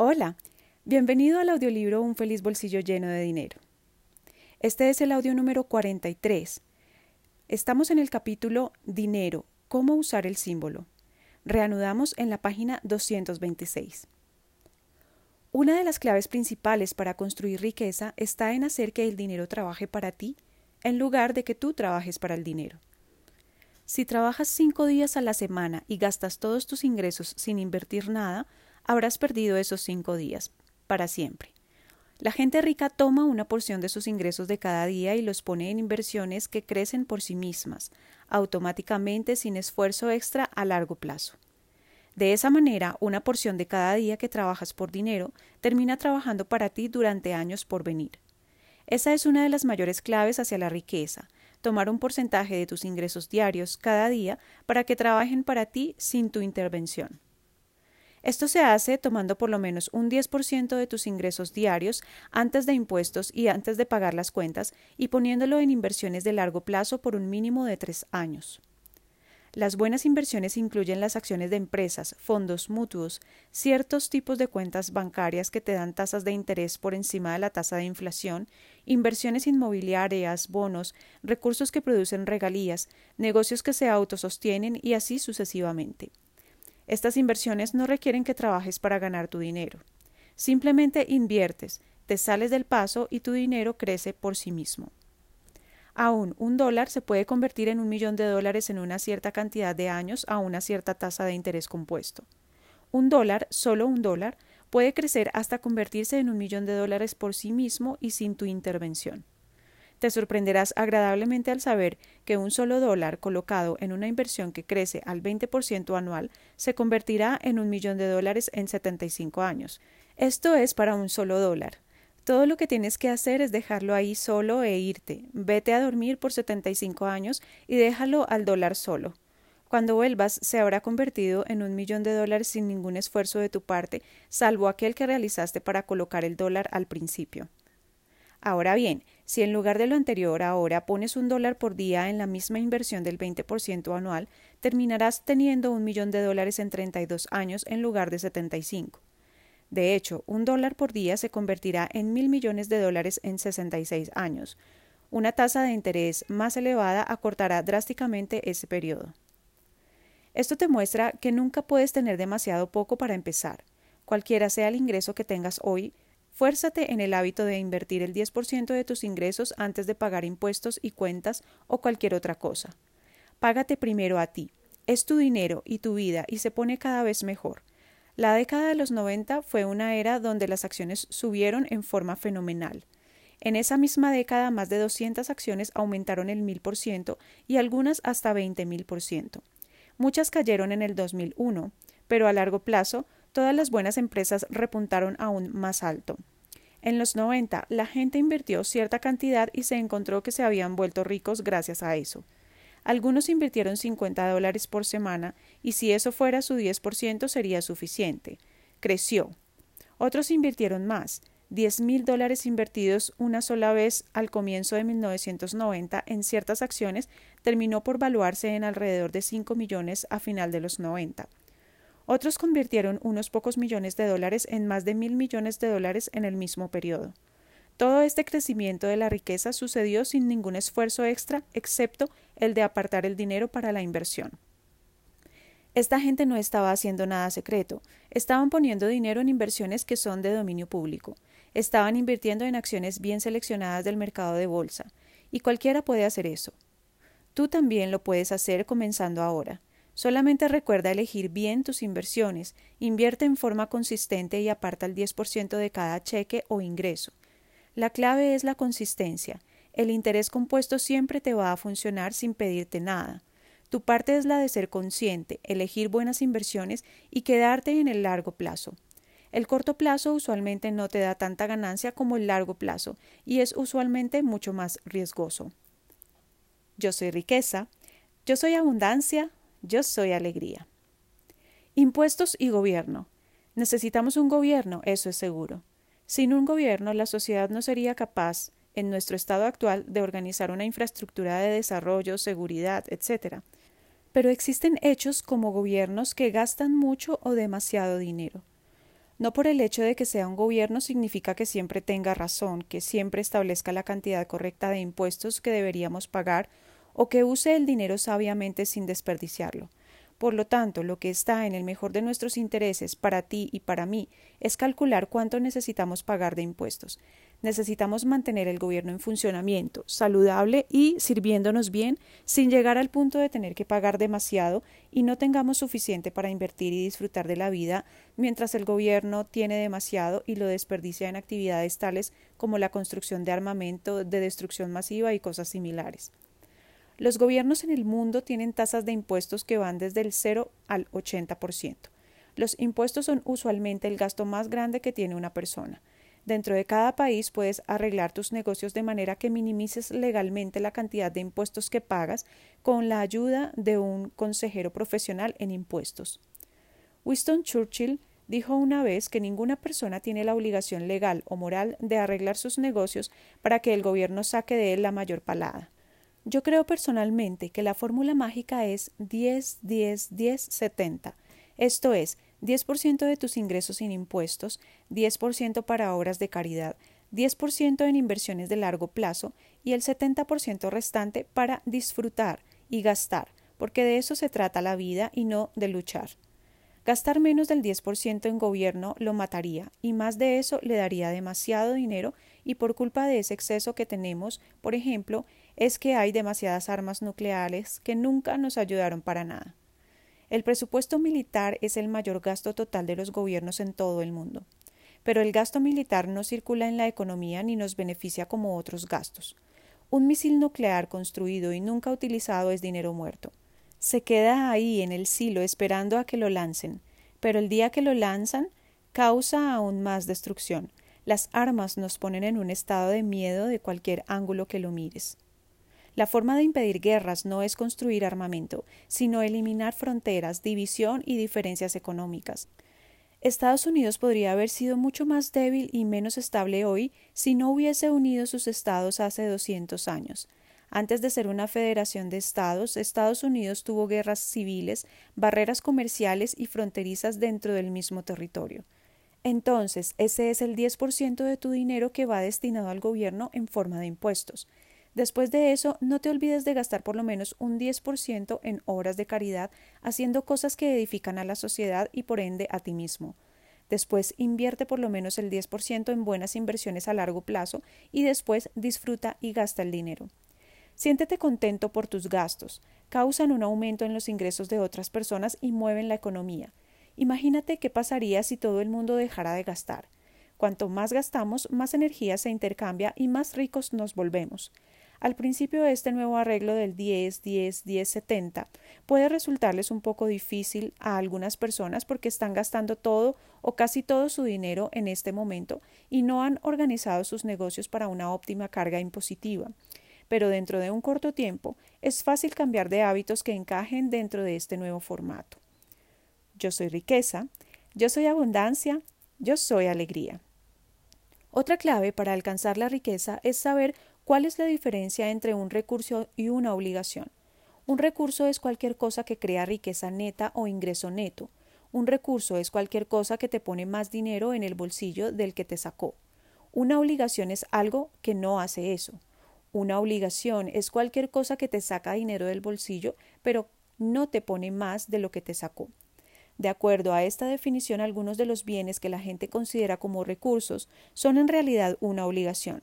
Hola, bienvenido al audiolibro Un Feliz Bolsillo Lleno de Dinero. Este es el audio número 43. Estamos en el capítulo Dinero, cómo usar el símbolo. Reanudamos en la página 226. Una de las claves principales para construir riqueza está en hacer que el dinero trabaje para ti, en lugar de que tú trabajes para el dinero. Si trabajas 5 días a la semana y gastas todos tus ingresos sin invertir nada, habrás perdido esos 5 días, para siempre. La gente rica toma una porción de sus ingresos de cada día y los pone en inversiones que crecen por sí mismas, automáticamente sin esfuerzo extra a largo plazo. De esa manera, una porción de cada día que trabajas por dinero termina trabajando para ti durante años por venir. Esa es una de las mayores claves hacia la riqueza, tomar un porcentaje de tus ingresos diarios cada día para que trabajen para ti sin tu intervención. Esto se hace tomando por lo menos un 10% de tus ingresos diarios antes de impuestos y antes de pagar las cuentas y poniéndolo en inversiones de largo plazo por un mínimo de 3 años. Las buenas inversiones incluyen las acciones de empresas, fondos mutuos, ciertos tipos de cuentas bancarias que te dan tasas de interés por encima de la tasa de inflación, inversiones inmobiliarias, bonos, recursos que producen regalías, negocios que se autosostienen y así sucesivamente. Estas inversiones no requieren que trabajes para ganar tu dinero. Simplemente inviertes, te sales del paso y tu dinero crece por sí mismo. Aún $1 se puede convertir en $1.000.000 en una cierta cantidad de años a una cierta tasa de interés compuesto. $1, solo $1, puede crecer hasta convertirse en $1.000.000 por sí mismo y sin tu intervención. Te sorprenderás agradablemente al saber que un solo dólar colocado en una inversión que crece al 20% anual se convertirá en $1.000.000 en 75 años. Esto es para un solo $1. Todo lo que tienes que hacer es dejarlo ahí solo e irte. Vete a dormir por 75 años y déjalo al $1 solo. Cuando vuelvas, se habrá convertido en $1.000.000 sin ningún esfuerzo de tu parte, salvo aquel que realizaste para colocar el dólar al principio. Ahora bien, si en lugar de lo anterior ahora pones $1 por día en la misma inversión del 20% anual, terminarás teniendo $1.000.000 en 32 años en lugar de 75. De hecho, $1 por día se convertirá en $1.000.000.000 en 66 años. Una tasa de interés más elevada acortará drásticamente ese periodo. Esto te muestra que nunca puedes tener demasiado poco para empezar. Cualquiera sea el ingreso que tengas hoy, fuérzate en el hábito de invertir el 10% de tus ingresos antes de pagar impuestos y cuentas o cualquier otra cosa. Págate primero a ti. Es tu dinero y tu vida y se pone cada vez mejor. La década de los 90 fue una era donde las acciones subieron en forma fenomenal. En esa misma década más de 200 acciones aumentaron el 1000% y algunas hasta 20.000%. Muchas cayeron en el 2001, pero a largo plazo, todas las buenas empresas repuntaron aún más alto. En los 90, la gente invirtió cierta cantidad y se encontró que se habían vuelto ricos gracias a eso. Algunos invirtieron $50 por semana y si eso fuera su 10% sería suficiente. Creció. Otros invirtieron más, $10.000 invertidos una sola vez al comienzo de 1990 en ciertas acciones terminó por valuarse en alrededor de $5 millones a final de los 90. Otros convirtieron unos pocos millones de dólares en más de $1.000.000.000 en el mismo periodo. Todo este crecimiento de la riqueza sucedió sin ningún esfuerzo extra, excepto el de apartar el dinero para la inversión. Esta gente no estaba haciendo nada secreto. Estaban poniendo dinero en inversiones que son de dominio público. Estaban invirtiendo en acciones bien seleccionadas del mercado de bolsa. Y cualquiera puede hacer eso. Tú también lo puedes hacer comenzando ahora. Solamente recuerda elegir bien tus inversiones, invierte en forma consistente y aparta el 10% de cada cheque o ingreso. La clave es la consistencia. El interés compuesto siempre te va a funcionar sin pedirte nada. Tu parte es la de ser consciente, elegir buenas inversiones y quedarte en el largo plazo. El corto plazo usualmente no te da tanta ganancia como el largo plazo y es usualmente mucho más riesgoso. Yo soy riqueza. Yo soy abundancia. Yo soy alegría. Impuestos y gobierno. Necesitamos un gobierno, eso es seguro. Sin un gobierno, la sociedad no sería capaz, en nuestro estado actual, de organizar una infraestructura de desarrollo, seguridad, etc. Pero existen hechos como gobiernos que gastan mucho o demasiado dinero. No por el hecho de que sea un gobierno significa que siempre tenga razón, que siempre establezca la cantidad correcta de impuestos que deberíamos pagar o que use el dinero sabiamente sin desperdiciarlo. Por lo tanto, lo que está en el mejor de nuestros intereses para ti y para mí es calcular cuánto necesitamos pagar de impuestos. Necesitamos mantener el gobierno en funcionamiento, saludable y sirviéndonos bien, sin llegar al punto de tener que pagar demasiado y no tengamos suficiente para invertir y disfrutar de la vida, mientras el gobierno tiene demasiado y lo desperdicia en actividades tales como la construcción de armamento, de destrucción masiva y cosas similares. Los gobiernos en el mundo tienen tasas de impuestos que van desde el 0 al 80%. Los impuestos son usualmente el gasto más grande que tiene una persona. Dentro de cada país puedes arreglar tus negocios de manera que minimices legalmente la cantidad de impuestos que pagas con la ayuda de un consejero profesional en impuestos. Winston Churchill dijo una vez que ninguna persona tiene la obligación legal o moral de arreglar sus negocios para que el gobierno saque de él la mayor palada. Yo creo personalmente que la fórmula mágica es 10-10-10-70, esto es, 10% de tus ingresos sin impuestos, 10% para obras de caridad, 10% en inversiones de largo plazo y el 70% restante para disfrutar y gastar, porque de eso se trata la vida y no de luchar. Gastar menos del 10% en gobierno lo mataría y más de eso le daría demasiado dinero y por culpa de ese exceso que tenemos, por ejemplo, es que hay demasiadas armas nucleares que nunca nos ayudaron para nada. El presupuesto militar es el mayor gasto total de los gobiernos en todo el mundo, pero el gasto militar no circula en la economía ni nos beneficia como otros gastos. Un misil nuclear construido y nunca utilizado es dinero muerto. Se queda ahí en el silo esperando a que lo lancen, pero el día que lo lanzan causa aún más destrucción. Las armas nos ponen en un estado de miedo de cualquier ángulo que lo mires. La forma de impedir guerras no es construir armamento, sino eliminar fronteras, división y diferencias económicas. Estados Unidos podría haber sido mucho más débil y menos estable hoy si no hubiese unido sus estados hace 200 años. Antes de ser una federación de estados, Estados Unidos tuvo guerras civiles, barreras comerciales y fronterizas dentro del mismo territorio. Entonces, ese es el 10% de tu dinero que va destinado al gobierno en forma de impuestos. Después de eso, no te olvides de gastar por lo menos un 10% en obras de caridad, haciendo cosas que edifican a la sociedad y por ende a ti mismo. Después invierte por lo menos el 10% en buenas inversiones a largo plazo y después disfruta y gasta el dinero. Siéntete contento por tus gastos, causan un aumento en los ingresos de otras personas y mueven la economía. Imagínate qué pasaría si todo el mundo dejara de gastar. Cuanto más gastamos, más energía se intercambia y más ricos nos volvemos. Al principio este nuevo arreglo del 10-10-10-70 puede resultarles un poco difícil a algunas personas porque están gastando todo o casi todo su dinero en este momento y no han organizado sus negocios para una óptima carga impositiva. Pero dentro de un corto tiempo es fácil cambiar de hábitos que encajen dentro de este nuevo formato. Yo soy riqueza, yo soy abundancia, yo soy alegría. Otra clave para alcanzar la riqueza es saber cuál es la diferencia entre un recurso y una obligación. Un recurso es cualquier cosa que crea riqueza neta o ingreso neto. Un recurso es cualquier cosa que te pone más dinero en el bolsillo del que te sacó. Una obligación es algo que no hace eso. Una obligación es cualquier cosa que te saca dinero del bolsillo, pero no te pone más de lo que te sacó. De acuerdo a esta definición, algunos de los bienes que la gente considera como recursos son en realidad una obligación.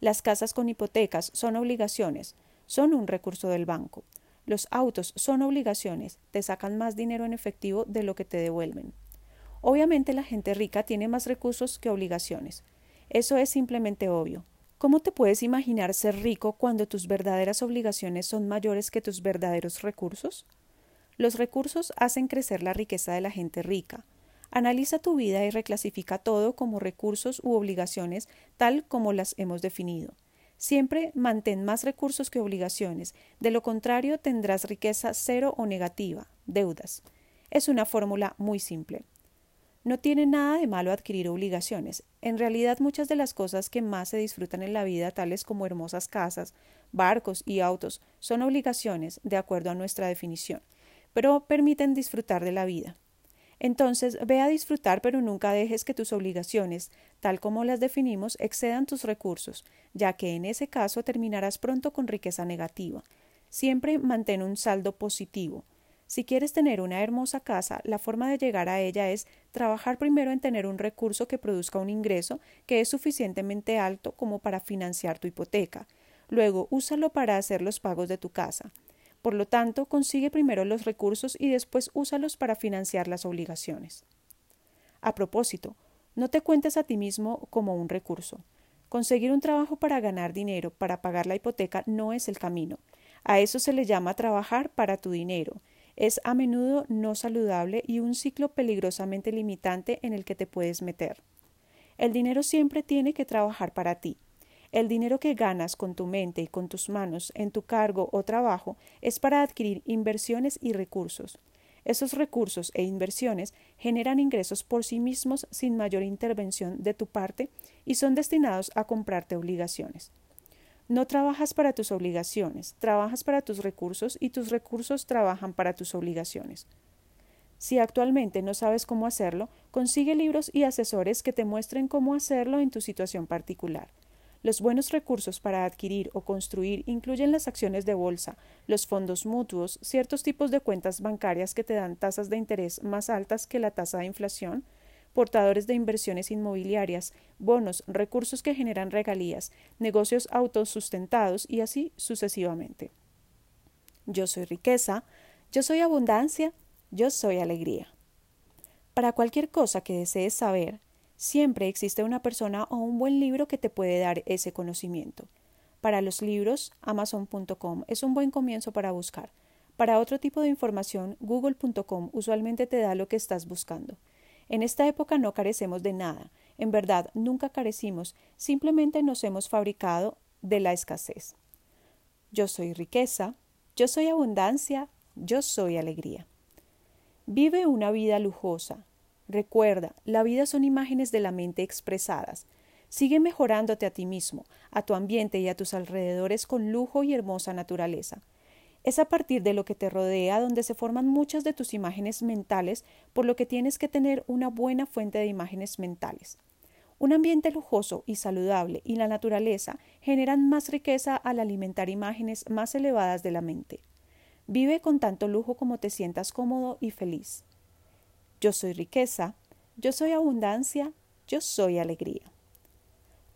Las casas con hipotecas son obligaciones, son un recurso del banco. Los autos son obligaciones, te sacan más dinero en efectivo de lo que te devuelven. Obviamente la gente rica tiene más recursos que obligaciones. Eso es simplemente obvio. ¿Cómo te puedes imaginar ser rico cuando tus verdaderas obligaciones son mayores que tus verdaderos recursos? Los recursos hacen crecer la riqueza de la gente rica. Analiza tu vida y reclasifica todo como recursos u obligaciones tal como las hemos definido. Siempre mantén más recursos que obligaciones, de lo contrario tendrás riqueza cero o negativa, deudas. Es una fórmula muy simple. No tiene nada de malo adquirir obligaciones. En realidad, muchas de las cosas que más se disfrutan en la vida, tales como hermosas casas, barcos y autos, son obligaciones, de acuerdo a nuestra definición, pero permiten disfrutar de la vida. Entonces, ve a disfrutar, pero nunca dejes que tus obligaciones, tal como las definimos, excedan tus recursos, ya que en ese caso terminarás pronto con riqueza negativa. Siempre mantén un saldo positivo. Si quieres tener una hermosa casa, la forma de llegar a ella es trabajar primero en tener un recurso que produzca un ingreso que es suficientemente alto como para financiar tu hipoteca. Luego, úsalo para hacer los pagos de tu casa. Por lo tanto, consigue primero los recursos y después úsalos para financiar las obligaciones. A propósito, no te cuentes a ti mismo como un recurso. Conseguir un trabajo para ganar dinero, para pagar la hipoteca, no es el camino. A eso se le llama trabajar para tu dinero. Es a menudo no saludable y un ciclo peligrosamente limitante en el que te puedes meter. El dinero siempre tiene que trabajar para ti. El dinero que ganas con tu mente y con tus manos en tu cargo o trabajo es para adquirir inversiones y recursos. Esos recursos e inversiones generan ingresos por sí mismos sin mayor intervención de tu parte y son destinados a comprarte obligaciones. No trabajas para tus obligaciones, trabajas para tus recursos y tus recursos trabajan para tus obligaciones. Si actualmente no sabes cómo hacerlo, consigue libros y asesores que te muestren cómo hacerlo en tu situación particular. Los buenos recursos para adquirir o construir incluyen las acciones de bolsa, los fondos mutuos, ciertos tipos de cuentas bancarias que te dan tasas de interés más altas que la tasa de inflación, portadores de inversiones inmobiliarias, bonos, recursos que generan regalías, negocios autosustentados y así sucesivamente. Yo soy riqueza, yo soy abundancia, yo soy alegría. Para cualquier cosa que desees saber, siempre existe una persona o un buen libro que te puede dar ese conocimiento. Para los libros, Amazon.com es un buen comienzo para buscar. Para otro tipo de información, Google.com usualmente te da lo que estás buscando. En esta época no carecemos de nada. En verdad, nunca carecimos. Simplemente nos hemos fabricado de la escasez. Yo soy riqueza. Yo soy abundancia. Yo soy alegría. Vive una vida lujosa. Recuerda, la vida son imágenes de la mente expresadas. Sigue mejorándote a ti mismo, a tu ambiente y a tus alrededores con lujo y hermosa naturaleza. Es a partir de lo que te rodea donde se forman muchas de tus imágenes mentales, por lo que tienes que tener una buena fuente de imágenes mentales. Un ambiente lujoso y saludable y la naturaleza generan más riqueza al alimentar imágenes más elevadas de la mente. Vive con tanto lujo como te sientas cómodo y feliz. Yo soy riqueza, yo soy abundancia, yo soy alegría.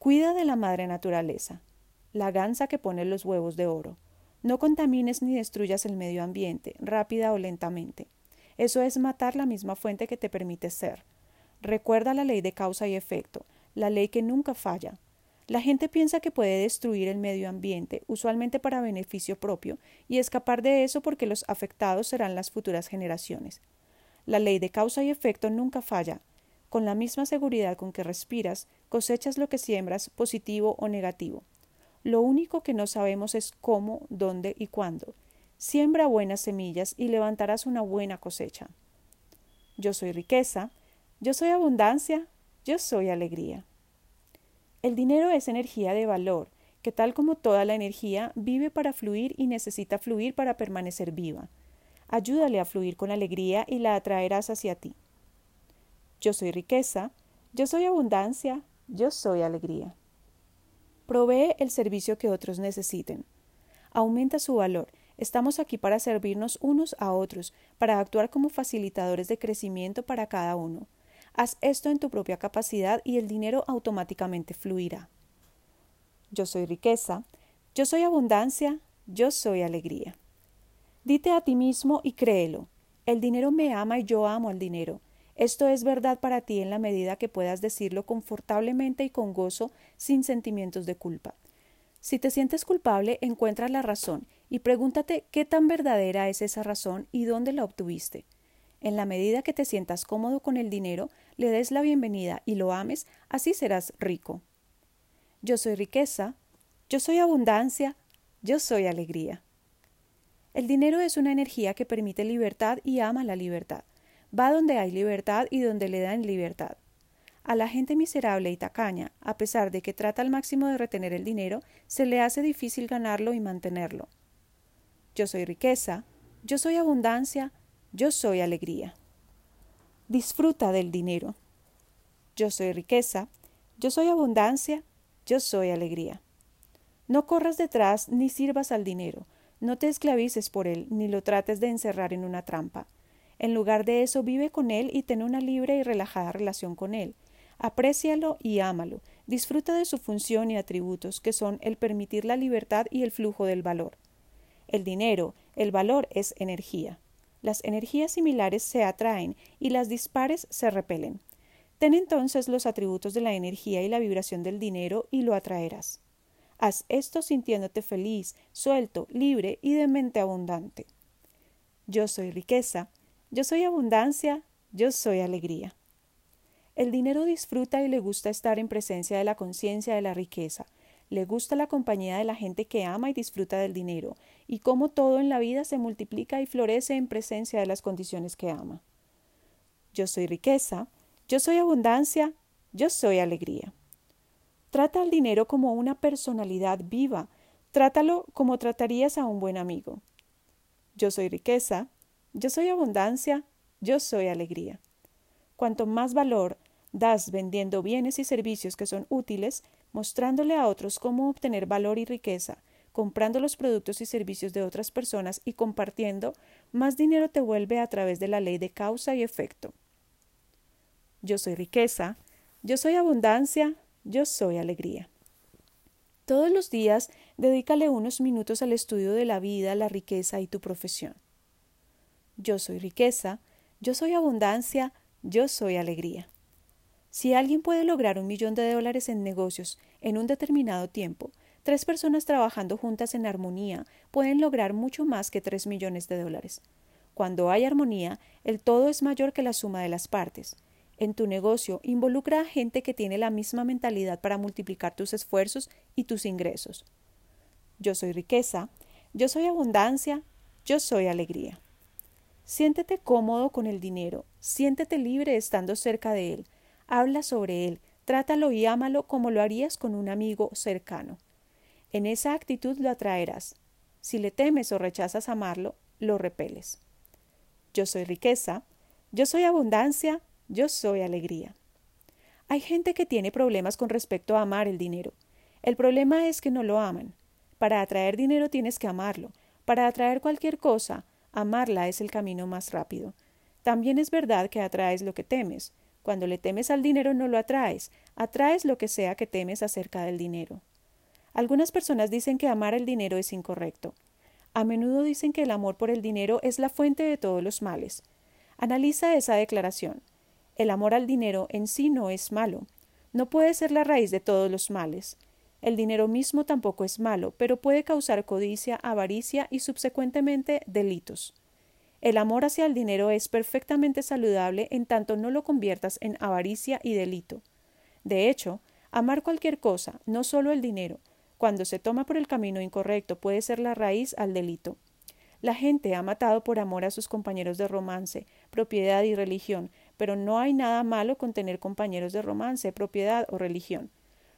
Cuida de la madre naturaleza, la gansa que pone los huevos de oro. No contamines ni destruyas el medio ambiente, rápida o lentamente. Eso es matar la misma fuente que te permite ser. Recuerda la ley de causa y efecto, la ley que nunca falla. La gente piensa que puede destruir el medio ambiente, usualmente para beneficio propio, y escapar de eso porque los afectados serán las futuras generaciones. La ley de causa y efecto nunca falla. Con la misma seguridad con que respiras, cosechas lo que siembras, positivo o negativo. Lo único que no sabemos es cómo, dónde y cuándo. Siembra buenas semillas y levantarás una buena cosecha. Yo soy riqueza, yo soy abundancia, yo soy alegría. El dinero es energía de valor, que tal como toda la energía, vive para fluir y necesita fluir para permanecer viva. Ayúdale a fluir con alegría y la atraerás hacia ti. Yo soy riqueza, yo soy abundancia, yo soy alegría. Provee el servicio que otros necesiten. Aumenta su valor. Estamos aquí para servirnos unos a otros, para actuar como facilitadores de crecimiento para cada uno. Haz esto en tu propia capacidad y el dinero automáticamente fluirá. Yo soy riqueza, yo soy abundancia, yo soy alegría. Dite a ti mismo y créelo. El dinero me ama y yo amo al dinero. Esto es verdad para ti en la medida que puedas decirlo confortablemente y con gozo, sin sentimientos de culpa. Si te sientes culpable, encuentra la razón y pregúntate qué tan verdadera es esa razón y dónde la obtuviste. En la medida que te sientas cómodo con el dinero, le des la bienvenida y lo ames, así serás rico. Yo soy riqueza, yo soy abundancia, yo soy alegría. El dinero es una energía que permite libertad y ama la libertad. Va donde hay libertad y donde le dan libertad. A la gente miserable y tacaña, a pesar de que trata al máximo de retener el dinero, se le hace difícil ganarlo y mantenerlo. Yo soy riqueza, yo soy abundancia, yo soy alegría. Disfruta del dinero. Yo soy riqueza, yo soy abundancia, yo soy alegría. No corras detrás ni sirvas al dinero, no te esclavices por él ni lo trates de encerrar en una trampa. En lugar de eso, vive con él y ten una libre y relajada relación con él. Aprécialo y ámalo. Disfruta de su función y atributos, que son el permitir la libertad y el flujo del valor. El dinero, el valor, es energía. Las energías similares se atraen y las dispares se repelen. Ten entonces los atributos de la energía y la vibración del dinero y lo atraerás. Haz esto sintiéndote feliz, suelto, libre y de mente abundante. Yo soy riqueza, yo soy abundancia, yo soy alegría. El dinero disfruta y le gusta estar en presencia de la conciencia de la riqueza. Le gusta la compañía de la gente que ama y disfruta del dinero, y cómo todo en la vida se multiplica y florece en presencia de las condiciones que ama. Yo soy riqueza, yo soy abundancia, yo soy alegría. Trata al dinero como una personalidad viva. Trátalo como tratarías a un buen amigo. Yo soy riqueza, yo soy abundancia, yo soy alegría. Cuanto más valor das vendiendo bienes y servicios que son útiles, mostrándole a otros cómo obtener valor y riqueza, comprando los productos y servicios de otras personas y compartiendo, más dinero te vuelve a través de la ley de causa y efecto. Yo soy riqueza, yo soy abundancia, yo soy alegría. Todos los días, dedícale unos minutos al estudio de la vida, la riqueza y tu profesión. Yo soy riqueza, yo soy abundancia, yo soy alegría. Si alguien puede lograr $1 millón en negocios en un determinado tiempo, 3 personas trabajando juntas en armonía pueden lograr mucho más que $3 millones. Cuando hay armonía, el todo es mayor que la suma de las partes. En tu negocio, involucra a gente que tiene la misma mentalidad para multiplicar tus esfuerzos y tus ingresos. Yo soy riqueza, yo soy abundancia, yo soy alegría. Siéntete cómodo con el dinero, siéntete libre estando cerca de él. Habla sobre él, trátalo y ámalo como lo harías con un amigo cercano. En esa actitud lo atraerás. Si le temes o rechazas amarlo, lo repeles. Yo soy riqueza, yo soy abundancia, yo soy alegría. Hay gente que tiene problemas con respecto a amar el dinero. El problema es que no lo aman. Para atraer dinero tienes que amarlo. Para atraer cualquier cosa, amarla es el camino más rápido. También es verdad que atraes lo que temes. Cuando le temes al dinero no lo atraes, atraes lo que sea que temes acerca del dinero. Algunas personas dicen que amar el dinero es incorrecto. A menudo dicen que el amor por el dinero es la fuente de todos los males. Analiza esa declaración. El amor al dinero en sí no es malo. No puede ser la raíz de todos los males. El dinero mismo tampoco es malo, pero puede causar codicia, avaricia y subsecuentemente delitos. El amor hacia el dinero es perfectamente saludable en tanto no lo conviertas en avaricia y delito. De hecho, amar cualquier cosa, no solo el dinero, cuando se toma por el camino incorrecto puede ser la raíz al delito. La gente ha matado por amor a sus compañeros de romance, propiedad y religión, pero no hay nada malo con tener compañeros de romance, propiedad o religión.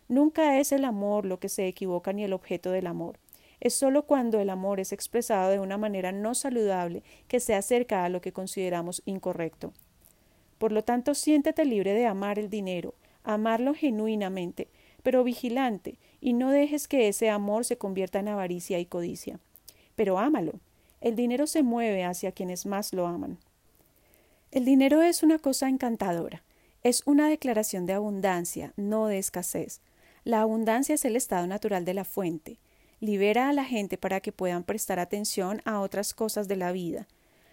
Nunca es el amor lo que se equivoca ni el objeto del amor. Es solo cuando el amor es expresado de una manera no saludable que se acerca a lo que consideramos incorrecto. Por lo tanto, siéntete libre de amar el dinero, amarlo genuinamente, pero vigilante, y no dejes que ese amor se convierta en avaricia y codicia. Pero ámalo. El dinero se mueve hacia quienes más lo aman. El dinero es una cosa encantadora. Es una declaración de abundancia, no de escasez. La abundancia es el estado natural de la fuente. Libera a la gente para que puedan prestar atención a otras cosas de la vida.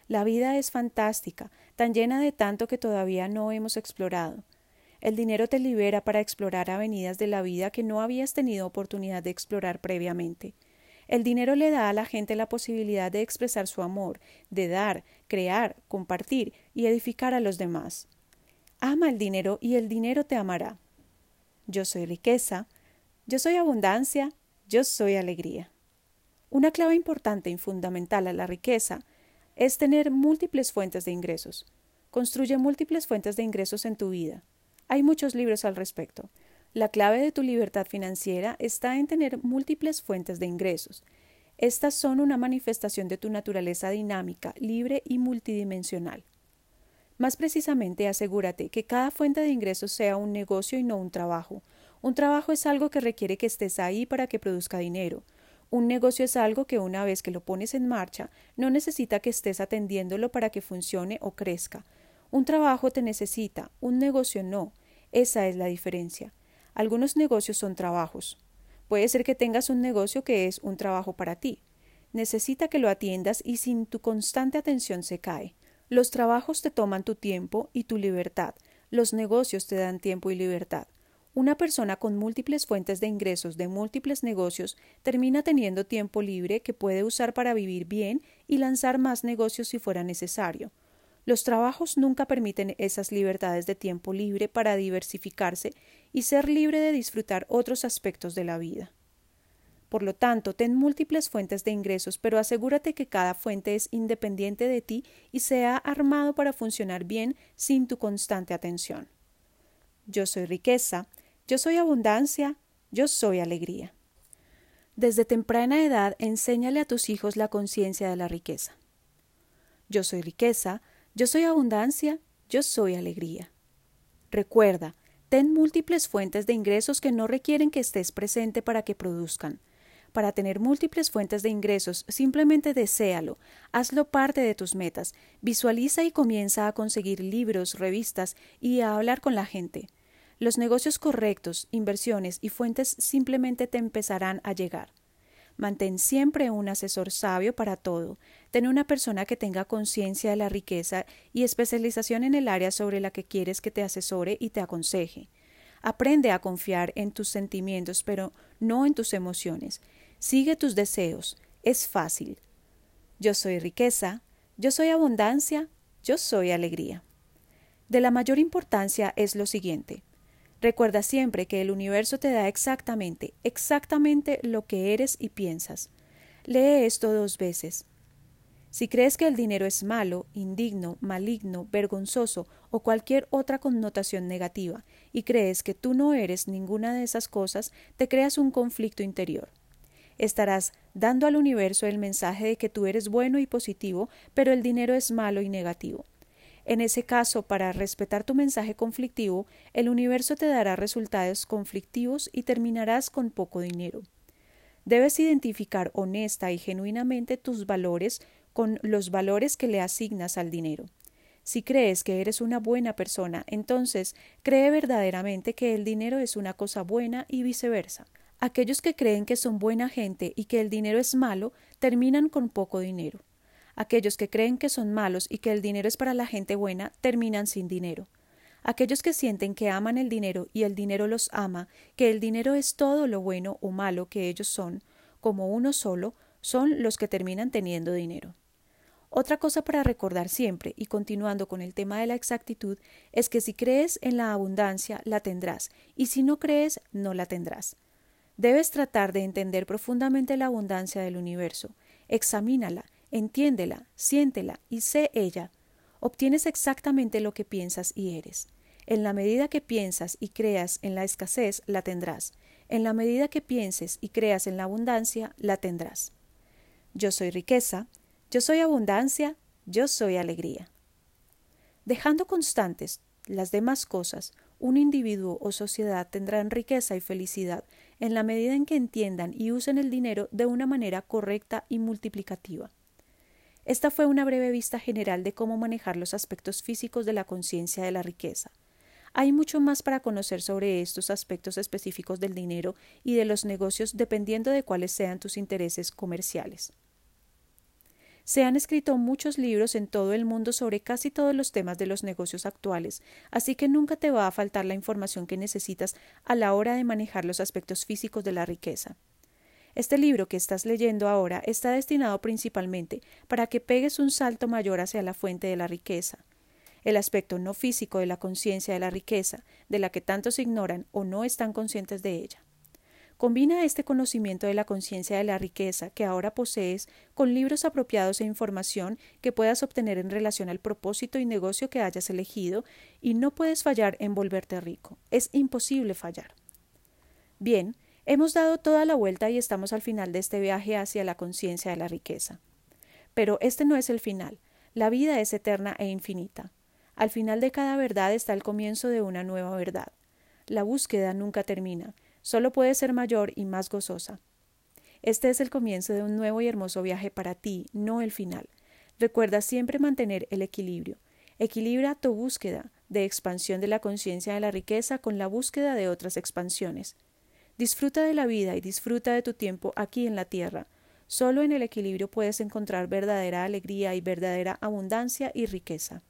La vida es fantástica, tan llena de tanto que todavía no hemos explorado. El dinero te libera para explorar avenidas de la vida que no habías tenido oportunidad de explorar previamente. El dinero le da a la gente la posibilidad de expresar su amor, de dar, crear, compartir y edificar a los demás. Ama el dinero y el dinero te amará. Yo soy riqueza, yo soy abundancia, yo soy alegría. Una clave importante y fundamental a la riqueza es tener múltiples fuentes de ingresos. Construye múltiples fuentes de ingresos en tu vida. Hay muchos libros al respecto. La clave de tu libertad financiera está en tener múltiples fuentes de ingresos. Estas son una manifestación de tu naturaleza dinámica, libre y multidimensional. Más precisamente, asegúrate que cada fuente de ingresos sea un negocio y no un trabajo. Un trabajo es algo que requiere que estés ahí para que produzca dinero. Un negocio es algo que una vez que lo pones en marcha, no necesita que estés atendiéndolo para que funcione o crezca. Un trabajo te necesita, un negocio no. Esa es la diferencia. Algunos negocios son trabajos. Puede ser que tengas un negocio que es un trabajo para ti. Necesita que lo atiendas y sin tu constante atención se cae. Los trabajos te toman tu tiempo y tu libertad. Los negocios te dan tiempo y libertad. Una persona con múltiples fuentes de ingresos de múltiples negocios termina teniendo tiempo libre que puede usar para vivir bien y lanzar más negocios si fuera necesario. Los trabajos nunca permiten esas libertades de tiempo libre para diversificarse y ser libre de disfrutar otros aspectos de la vida. Por lo tanto, ten múltiples fuentes de ingresos, pero asegúrate que cada fuente es independiente de ti y sea armado para funcionar bien sin tu constante atención. Yo soy riqueza, yo soy abundancia, yo soy alegría. Desde temprana edad, enséñale a tus hijos la conciencia de la riqueza. Yo soy riqueza, yo soy abundancia, yo soy alegría. Recuerda, ten múltiples fuentes de ingresos que no requieren que estés presente para que produzcan. Para tener múltiples fuentes de ingresos, simplemente deséalo, hazlo parte de tus metas, visualiza y comienza a conseguir libros, revistas y a hablar con la gente. Los negocios correctos, inversiones y fuentes simplemente te empezarán a llegar. Mantén siempre un asesor sabio para todo, ten una persona que tenga conciencia de la riqueza y especialización en el área sobre la que quieres que te asesore y te aconseje. Aprende a confiar en tus sentimientos, pero no en tus emociones. Sigue tus deseos. Es fácil. Yo soy riqueza, yo soy abundancia, yo soy alegría. De la mayor importancia es lo siguiente. Recuerda siempre que el universo te da exactamente lo que eres y piensas. Lee esto 2 veces. Si crees que el dinero es malo, indigno, maligno, vergonzoso o cualquier otra connotación negativa y crees que tú no eres ninguna de esas cosas, te creas un conflicto interior. Estarás dando al universo el mensaje de que tú eres bueno y positivo, pero el dinero es malo y negativo. En ese caso, para respetar tu mensaje conflictivo, el universo te dará resultados conflictivos y terminarás con poco dinero. Debes identificar honesta y genuinamente tus valores con los valores que le asignas al dinero. Si crees que eres una buena persona, entonces cree verdaderamente que el dinero es una cosa buena y viceversa. Aquellos que creen que son buena gente y que el dinero es malo, terminan con poco dinero. Aquellos que creen que son malos y que el dinero es para la gente buena, terminan sin dinero. Aquellos que sienten que aman el dinero y el dinero los ama, que el dinero es todo lo bueno o malo que ellos son, como uno solo, son los que terminan teniendo dinero. Otra cosa para recordar siempre, y continuando con el tema de la exactitud, es que si crees en la abundancia, la tendrás, y si no crees, no la tendrás. Debes tratar de entender profundamente la abundancia del universo. Examínala, entiéndela, siéntela y sé ella. Obtienes exactamente lo que piensas y eres. En la medida que piensas y creas en la escasez, la tendrás. En la medida que pienses y creas en la abundancia, la tendrás. Yo soy riqueza, yo soy abundancia, yo soy alegría. Dejando constantes las demás cosas, un individuo o sociedad tendrán riqueza y felicidad en la medida en que entiendan y usen el dinero de una manera correcta y multiplicativa. Esta fue una breve vista general de cómo manejar los aspectos físicos de la conciencia de la riqueza. Hay mucho más para conocer sobre estos aspectos específicos del dinero y de los negocios dependiendo de cuáles sean tus intereses comerciales. Se han escrito muchos libros en todo el mundo sobre casi todos los temas de los negocios actuales, así que nunca te va a faltar la información que necesitas a la hora de manejar los aspectos físicos de la riqueza. Este libro que estás leyendo ahora está destinado principalmente para que pegues un salto mayor hacia la fuente de la riqueza. El aspecto no físico de la conciencia de la riqueza, de la que tantos ignoran o no están conscientes de ella. Combina este conocimiento de la conciencia de la riqueza que ahora posees con libros apropiados e información que puedas obtener en relación al propósito y negocio que hayas elegido y no puedes fallar en volverte rico. Es imposible fallar. Bien, hemos dado toda la vuelta y estamos al final de este viaje hacia la conciencia de la riqueza. Pero este no es el final. La vida es eterna e infinita. Al final de cada verdad está el comienzo de una nueva verdad. La búsqueda nunca termina, solo puede ser mayor y más gozosa. Este es el comienzo de un nuevo y hermoso viaje para ti, no el final. Recuerda siempre mantener el equilibrio. Equilibra tu búsqueda de expansión de la conciencia de la riqueza con la búsqueda de otras expansiones. Disfruta de la vida y disfruta de tu tiempo aquí en la tierra. Solo en el equilibrio puedes encontrar verdadera alegría y verdadera abundancia y riqueza.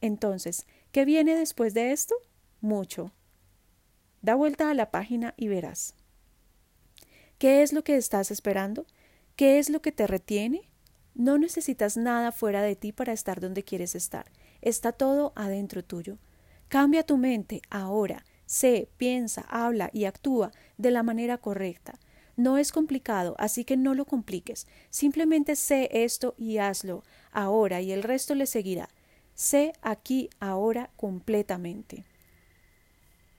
Entonces, ¿qué viene después de esto? Mucho. Da vuelta a la página y verás. ¿Qué es lo que estás esperando? ¿Qué es lo que te retiene? No necesitas nada fuera de ti para estar donde quieres estar. Está todo adentro tuyo. Cambia tu mente ahora. Sé, piensa, habla y actúa de la manera correcta. No es complicado, así que no lo compliques. Simplemente sé esto y hazlo ahora y el resto le seguirá. Sé aquí ahora completamente.